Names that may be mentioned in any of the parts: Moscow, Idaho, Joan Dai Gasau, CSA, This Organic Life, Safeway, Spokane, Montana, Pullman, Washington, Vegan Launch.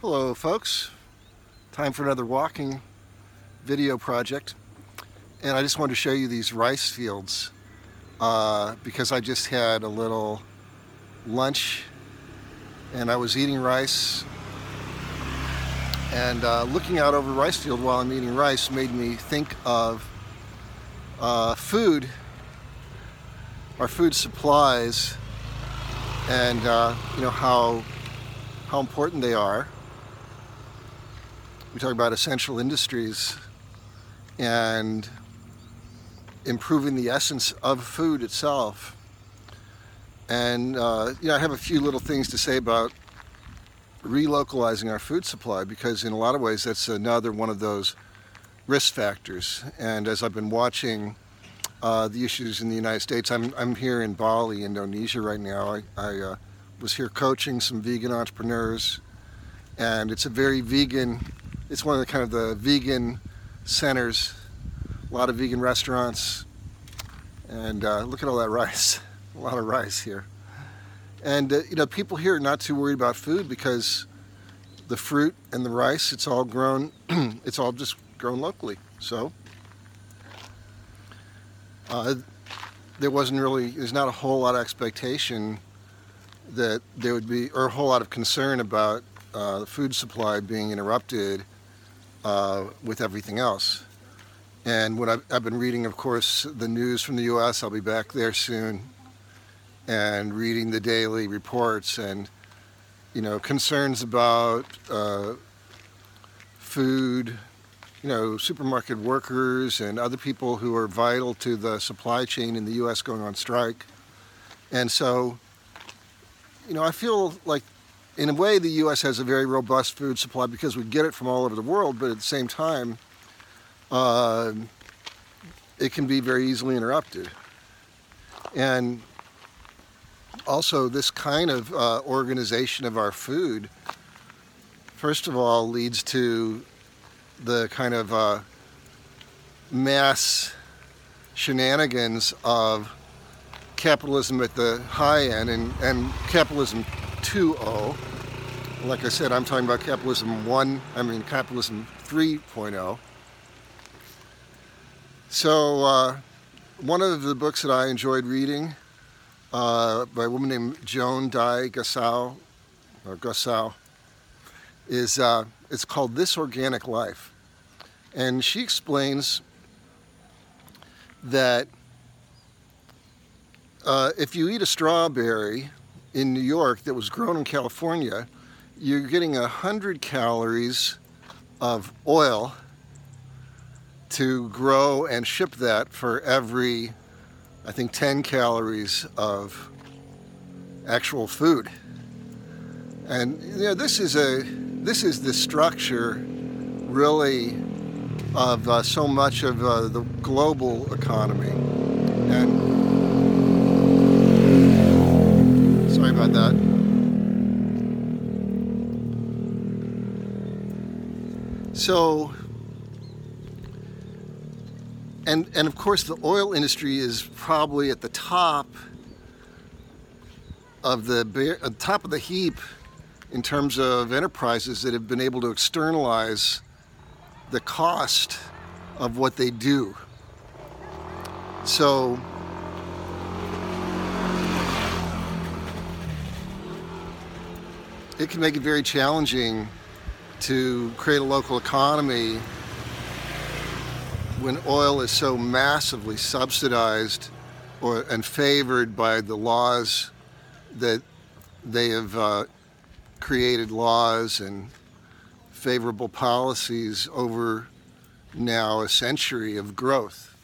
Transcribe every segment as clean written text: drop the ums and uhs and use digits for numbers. Hello folks, time for another walking video project, and I just wanted to show you these rice fields because I just had a little lunch and I was eating rice, and looking out over a rice field while I'm eating rice made me think of food, our food supplies, and you know how important they are. We talk about essential industries and improving the essence of food itself. And you know, I have a few little things to say about relocalizing our food supply, because in a lot of ways that's another one of those risk factors. And as I've been watching the issues in the United States, I'm here in Bali, Indonesia right now. I was here coaching some vegan entrepreneurs, and it's a very vegan, it's one of the kind of the vegan centers, a lot of vegan restaurants, and look at all that rice, a lot of rice here. And you know, people here are not too worried about food because the fruit and the rice, it's all grown, it's all just grown locally. So there's not a whole lot of expectation that there would be, or a whole lot of concern about the food supply being interrupted with everything else. And what I've been reading, of course, the news from the U.S. I'll be back there soon, and reading the daily reports, and you know, concerns about food, you know, supermarket workers and other people who are vital to the supply chain in the U.S. going on strike. And so, you know, I feel like in a way the U.S. has a very robust food supply because we get it from all over the world, but at the same time, it can be very easily interrupted. And also this kind of organization of our food, first of all, leads to the kind of mass shenanigans of capitalism at the high end, and capitalism 2.0. Like I said, I'm talking about capitalism 3.0. So one of the books that I enjoyed reading by a woman named Joan Dai Gasau, or Gasau, is it's called This Organic Life, and she explains that if you eat a strawberry in New York that was grown in California, you're getting 100 calories of oil to grow and ship that for every, I think, 10 calories of actual food. And you know, this is the structure really of so much of the global economy. And about that. So, and of course the oil industry is probably at the top of the heap in terms of enterprises that have been able to externalize the cost of what they do. So it can make it very challenging to create a local economy when oil is so massively subsidized and favored by the laws that they have created, laws and favorable policies over now a century of growth.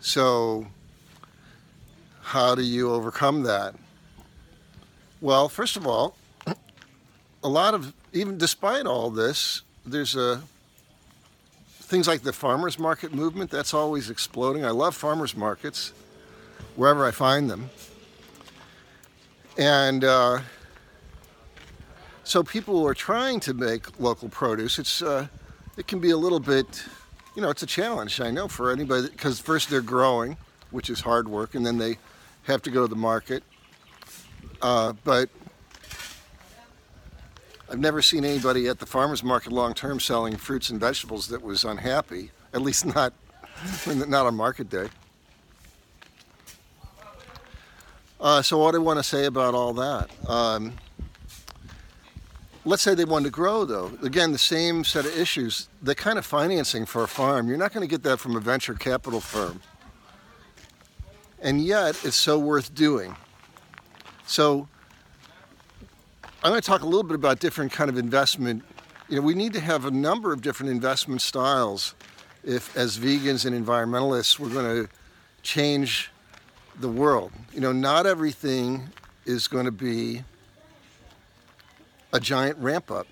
So how do you overcome that? Well, first of all, even despite all this, there's things like the farmers market movement that's always exploding. I love farmers markets wherever I find them. And so people are trying to make local produce. It's it can be a little bit, you know, it's a challenge, I know, for anybody, because first they're growing, which is hard work, and then they have to go to the market. But I've never seen anybody at the farmer's market long-term selling fruits and vegetables that was unhappy, at least not on market day. So what do I want to say about all that? Let's say they wanted to grow, though. Again, the same set of issues. The kind of financing for a farm, you're not going to get that from a venture capital firm. And yet, it's so worth doing. So I'm going to talk a little bit about different kind of investment. You know, we need to have a number of different investment styles if, as vegans and environmentalists, we're going to change the world. You know, not everything is going to be a giant ramp up.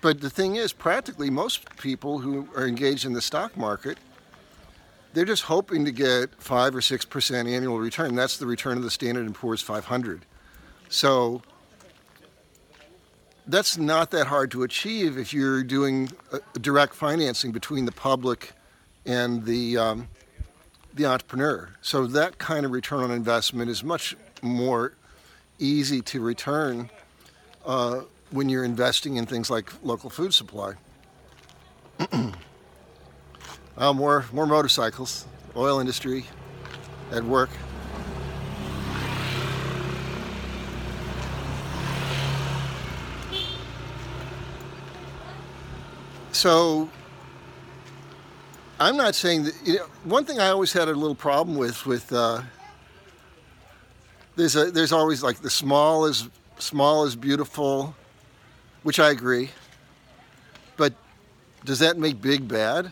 But the thing is, practically most people who are engaged in the stock market, they're just hoping to get 5 or 6% annual return. That's the return of the Standard & Poor's 500. So that's not that hard to achieve if you're doing direct financing between the public and the entrepreneur. So that kind of return on investment is much more easy to return when you're investing in things like local food supply. More motorcycles, oil industry at work. So I'm not saying that, you know, one thing I always had a little problem with there's always like the small is beautiful, which I agree, but does that make big bad?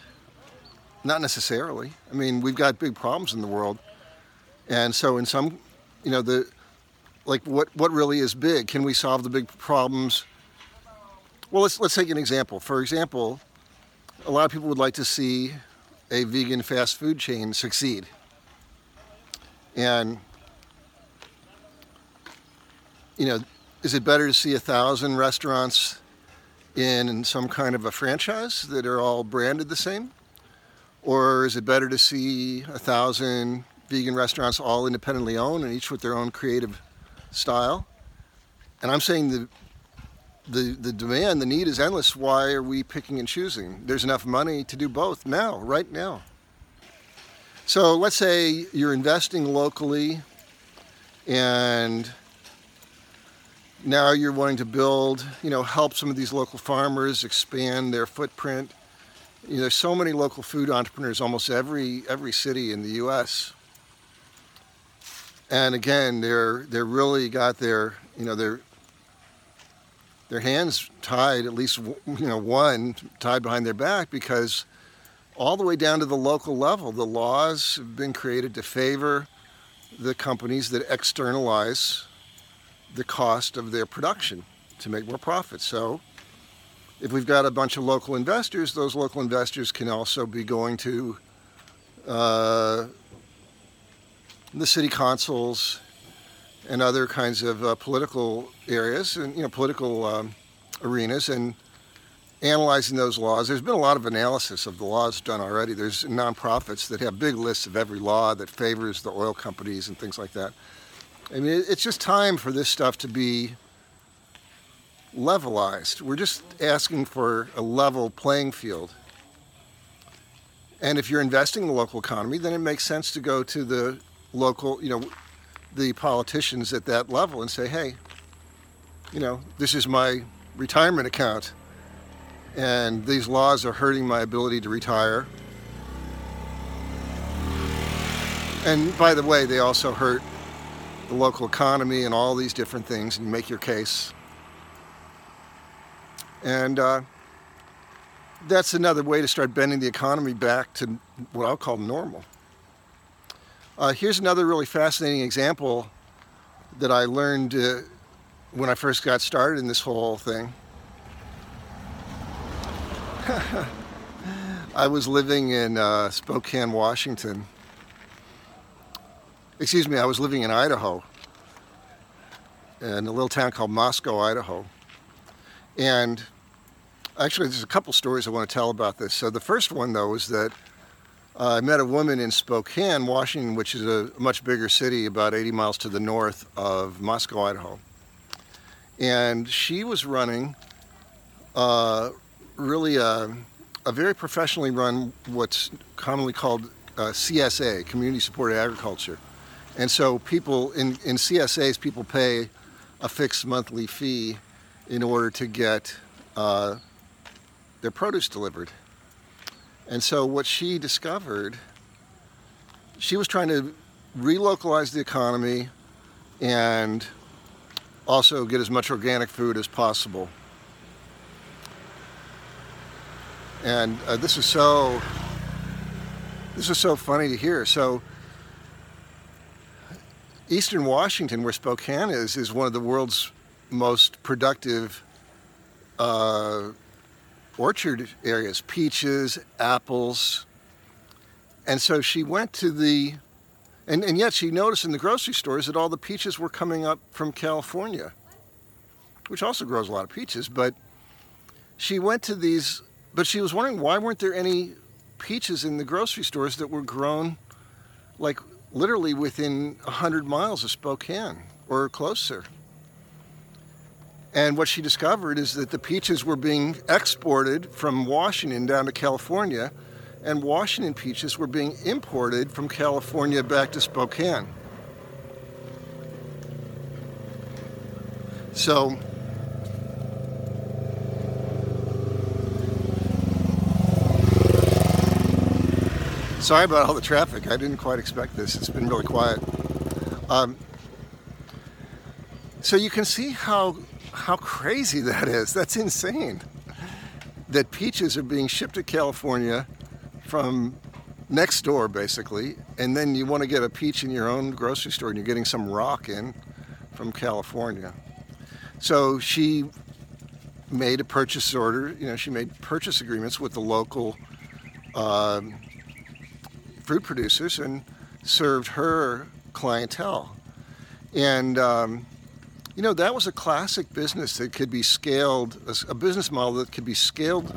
Not necessarily. I mean, we've got big problems in the world. And so in some, you know, what really is big? Can we solve the big problems? Well, let's take an example. For example, a lot of people would like to see a vegan fast food chain succeed. And, you know, is it better to see 1,000 restaurants in some kind of a franchise that are all branded the same? Or is it better to see 1,000 vegan restaurants all independently owned and each with their own creative style? And I'm saying the demand, the need is endless. Why are we picking and choosing? There's enough money to do both now, right now. So let's say you're investing locally and now you're wanting to build, you know, help some of these local farmers expand their footprint. You know, there's so many local food entrepreneurs, almost every city in the U.S. And again, they're really got their, you know, their hands tied, at least, you know, one tied behind their back, because all the way down to the local level, the laws have been created to favor the companies that externalize the cost of their production to make more profit. So if we've got a bunch of local investors, those local investors can also be going to the city councils and other kinds of political areas and, you know, political arenas, and analyzing those laws. There's been a lot of analysis of the laws done already. There's nonprofits that have big lists of every law that favors the oil companies and things like that. I mean, it's just time for this stuff to be levelized. We're just asking for a level playing field. And if you're investing in the local economy, then it makes sense to go to the local, you know, the politicians at that level and say, hey, you know, this is my retirement account and these laws are hurting my ability to retire. And by the way, they also hurt the local economy and all these different things, and you make your case. And that's another way to start bending the economy back to what I'll call normal. Here's another really fascinating example that I learned when I first got started in this whole thing. I was living in Spokane, Washington. Excuse me, I was living in Idaho, in a little town called Moscow, Idaho. And actually, there's a couple stories I want to tell about this. So the first one, though, is that I met a woman in Spokane, Washington, which is a much bigger city, about 80 miles to the north of Moscow, Idaho. And she was running really a very professionally run, what's commonly called CSA, Community Supported Agriculture. And so people in CSAs, people pay a fixed monthly fee in order to get their produce delivered. And so what she discovered, she was trying to relocalize the economy and also get as much organic food as possible. And this is so funny to hear. So Eastern Washington, where Spokane is one of the world's most productive orchard areas, peaches, apples. And so she went to the, and yet she noticed in the grocery stores that all the peaches were coming up from California, which also grows a lot of peaches, but she went to these, but she was wondering why weren't there any peaches in the grocery stores that were grown like literally within 100 miles of Spokane or closer. And what she discovered is that the peaches were being exported from Washington down to California, and Washington peaches were being imported from California back to Spokane. So, sorry about all the traffic. I didn't quite expect this. It's been really quiet. So you can see how crazy that is. That's insane. That peaches are being shipped to California from next door, basically, and then you want to get a peach in your own grocery store and you're getting some rock in from California. So she made a purchase order, she made purchase agreements with the local fruit producers and served her clientele. And that was a classic business that could be scaled, a business model that could be scaled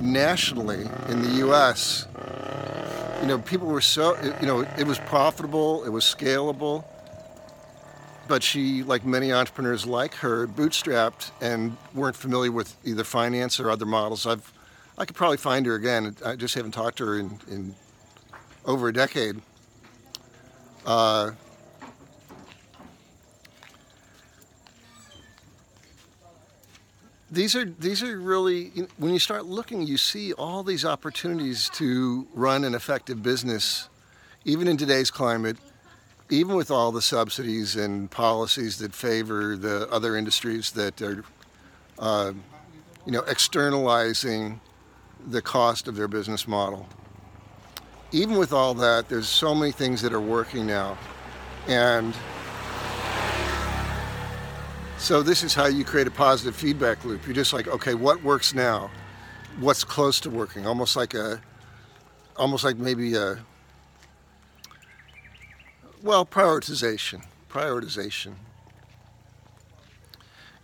nationally in the U.S. People were so, it was profitable, it was scalable, but she, like many entrepreneurs like her, bootstrapped and weren't familiar with either finance or other models. I could probably find her again. I just haven't talked to her in over a decade. These are really, when you start looking, you see all these opportunities to run an effective business, even in today's climate, even with all the subsidies and policies that favor the other industries that are, externalizing the cost of their business model. Even with all that, there's so many things that are working now, and so this is how you create a positive feedback loop. You're just like, okay, what works now? What's close to working? Prioritization.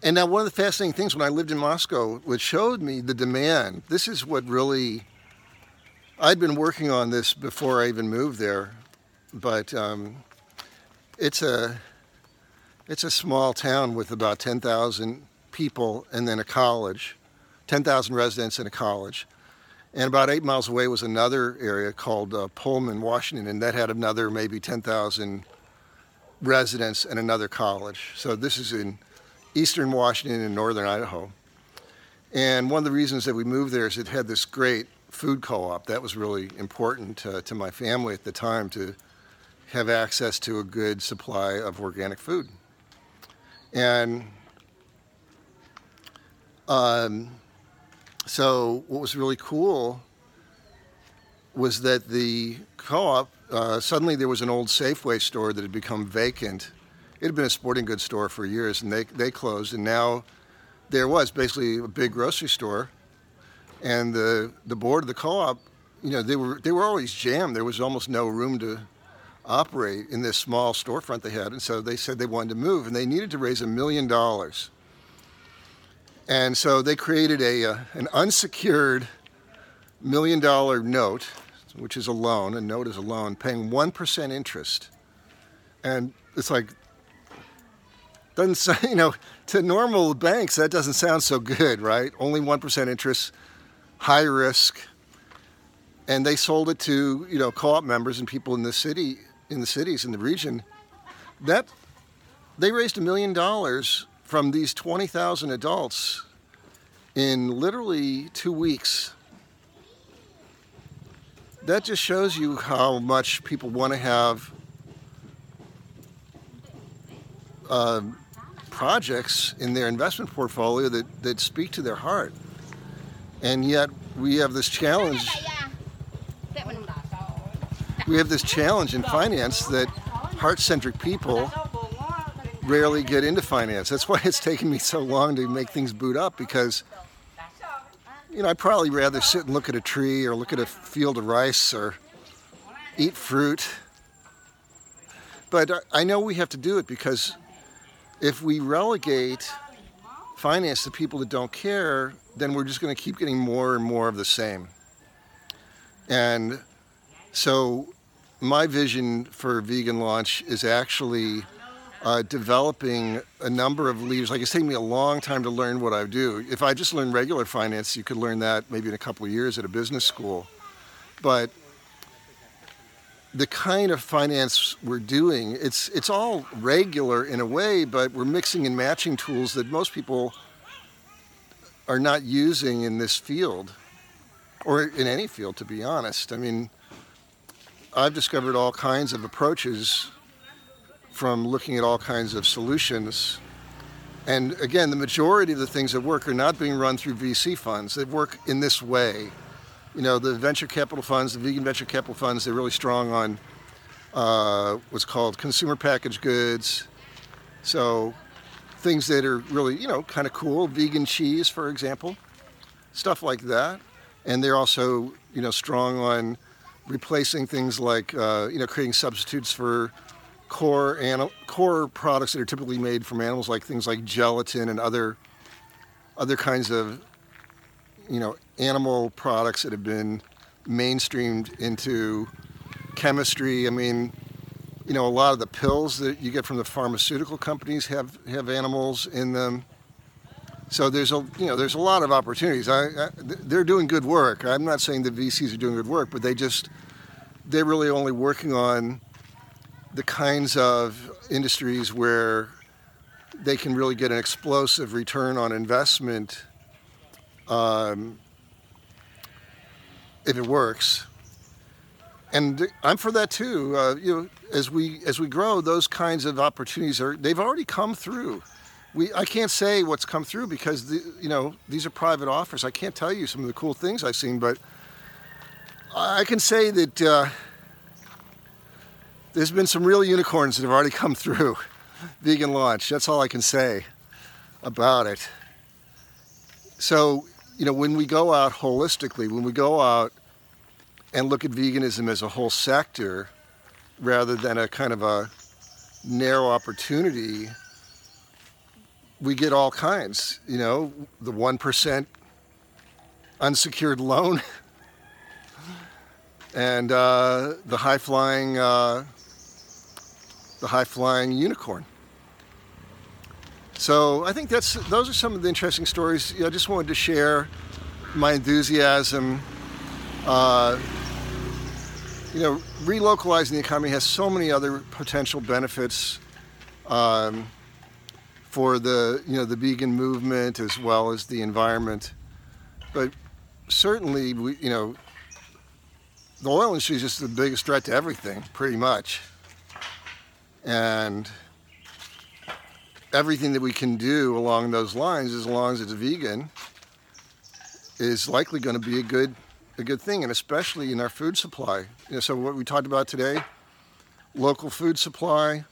And now one of the fascinating things when I lived in Moscow, which showed me the demand, this is what really, I'd been working on this before I even moved there, but it's a small town with about 10,000 people and then a college, 10,000 residents and a college. And about 8 miles away was another area called Pullman, Washington, and that had another maybe 10,000 residents and another college. So this is in eastern Washington and northern Idaho. And one of the reasons that we moved there is it had this great food co-op. That was really important to my family at the time to have access to a good supply of organic food. And so what was really cool was that the co-op, suddenly there was an old Safeway store that had become vacant. It had been a sporting goods store for years, and they closed, and now there was basically a big grocery store, and the board of the co-op, they were always jammed. There was almost no room to operate in this small storefront they had, and so they said they wanted to move, and they needed to raise $1 million. And so they created an unsecured $1 million note, which is a loan. A note is a loan, paying 1% interest, and it's like Doesn't sound, you know, to normal banks, that doesn't sound so good, right? Only 1% interest, high risk. And they sold it to, you know, co-op members and people in the city, in the cities, in the region. That they raised $1 million from these 20,000 adults in literally 2 weeks. That just shows you how much people want to have projects in their investment portfolio that speak to their heart. And yet we have this challenge. We have this challenge in finance that heart-centric people rarely get into finance. That's why it's taken me so long to make things boot up, because, you know, I'd probably rather sit and look at a tree or look at a field of rice or eat fruit. But I know we have to do it, because if we relegate finance to people that don't care, then we're just going to keep getting more and more of the same. And so my vision for Vegan Launch is actually developing a number of leaders. Like, it's taken me a long time to learn what I do. If I just learned regular finance, you could learn that maybe in a couple of years at a business school. But the kind of finance we're doing, it's all regular in a way, but we're mixing and matching tools that most people are not using in this field, or in any field, to be honest. I mean, I've discovered all kinds of approaches from looking at all kinds of solutions. And again, the majority of the things that work are not being run through VC funds. They work in this way. You know, the venture capital funds, the vegan venture capital funds, they're really strong on what's called consumer packaged goods. So things that are really, you know, kind of cool, vegan cheese, for example, stuff like that. And they're also, you know, strong on replacing things like, you know, creating substitutes for core products that are typically made from animals, like things like gelatin and other kinds of, you know, animal products that have been mainstreamed into chemistry. I mean, you know, a lot of the pills that you get from the pharmaceutical companies have animals in them. So there's a lot of opportunities. They're doing good work. I'm not saying the VCs are doing good work, but they're really only working on the kinds of industries where they can really get an explosive return on investment if it works. And I'm for that too. You know, as we grow, those kinds of opportunities they've already come through. I can't say what's come through, because you know, these are private offers. I can't tell you some of the cool things I've seen, but I can say that there's been some real unicorns that have already come through Vegan Launch. That's all I can say about it. So, you know, when we go out holistically, when we go out and look at veganism as a whole sector rather than a kind of a narrow opportunity, we get all kinds, you know, the 1% unsecured loan and the high flying unicorn. So I think those are some of the interesting stories. You know, I just wanted to share my enthusiasm. You know, relocalizing the economy has so many other potential benefits for the, you know, the vegan movement as well as the environment. But certainly, you know, the oil industry is just the biggest threat to everything, pretty much. And everything that we can do along those lines, as long as it's vegan, is likely going to be a good thing, and especially in our food supply. You know, so what we talked about today, local food supply,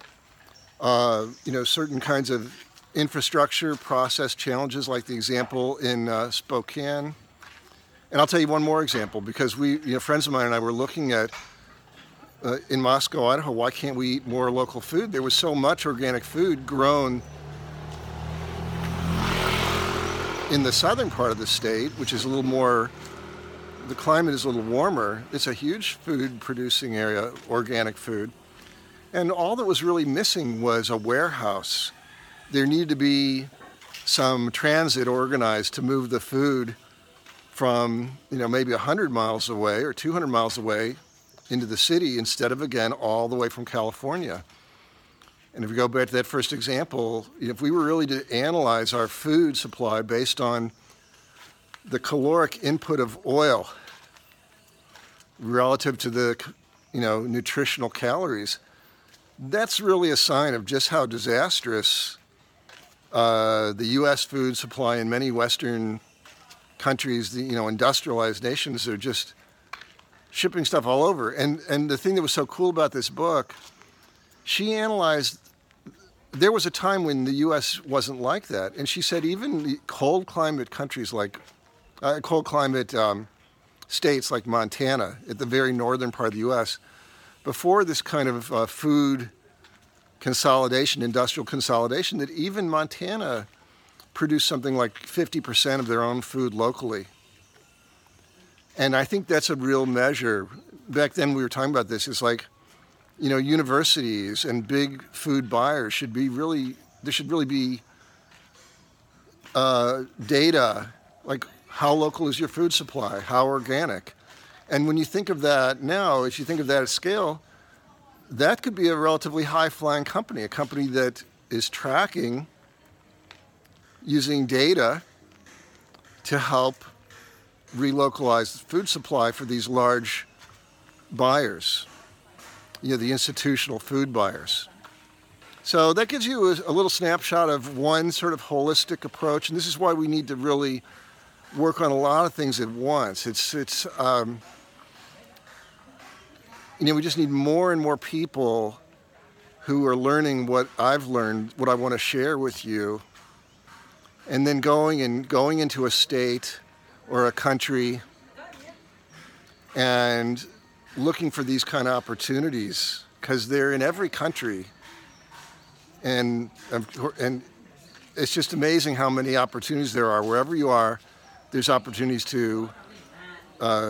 you know, certain kinds of infrastructure, process challenges, like the example in Spokane. And I'll tell you one more example, because you know, friends of mine and I were looking at, in Moscow, Idaho, why can't we eat more local food? There was so much organic food grown in the southern part of the state, which is a little more, the climate is a little warmer. It's a huge food producing area, organic food. And all that was really missing was a warehouse there need to be some transit organized to move the food from, you know, maybe 100 miles away or 200 miles away into the city instead of, again, all the way from California. And if we go back to that first example, if we were really to analyze our food supply based on the caloric input of oil relative to the, you know, nutritional calories, that's really a sign of just how disastrous the U.S. food supply in many Western countries, the, you know, industrialized nations, are just shipping stuff all over. And the thing that was so cool about this book, she analyzed, there was a time when the U.S. wasn't like that. And she said even cold climate countries like, cold climate states like Montana, at the very northern part of the U.S., before this kind of food consolidation, industrial consolidation, that even Montana produced something like 50% of their own food locally. And I think that's a real measure. Back then we were talking about this, it's like, you know, universities and big food buyers should be really, there should really be data, like how local is your food supply, how organic. And when you think of that now, if you think of that at scale, that could be a relatively high-flying company, a company that is tracking using data to help relocalize the food supply for these large buyers, you know, the institutional food buyers. So that gives you a little snapshot of one sort of holistic approach, and this is why we need to really work on a lot of things at once. It's you know, we just need more and more people who are learning what I've learned, what I want to share with you, and then going into a state or a country and looking for these kind of opportunities, because they're in every country. And it's just amazing how many opportunities there are. Wherever you are, there's opportunities to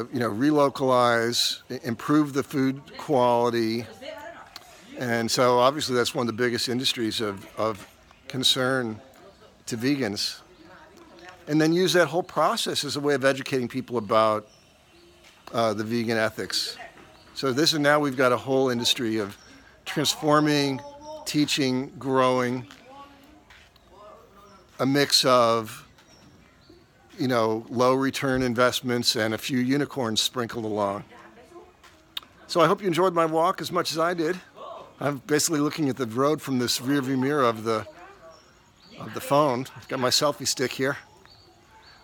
you know, relocalize, improve the food quality. And so obviously that's one of the biggest industries of concern to vegans. And then use that whole process as a way of educating people about the vegan ethics. So this, and now we've got a whole industry of transforming, teaching, growing, a mix of, you know, low return investments and a few unicorns sprinkled along. So I hope you enjoyed my walk as much as I did. I'm basically looking at the road from this rearview mirror of the phone. I've got my selfie stick here.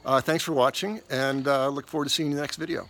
Thanks for watching, and look forward to seeing you in the next video.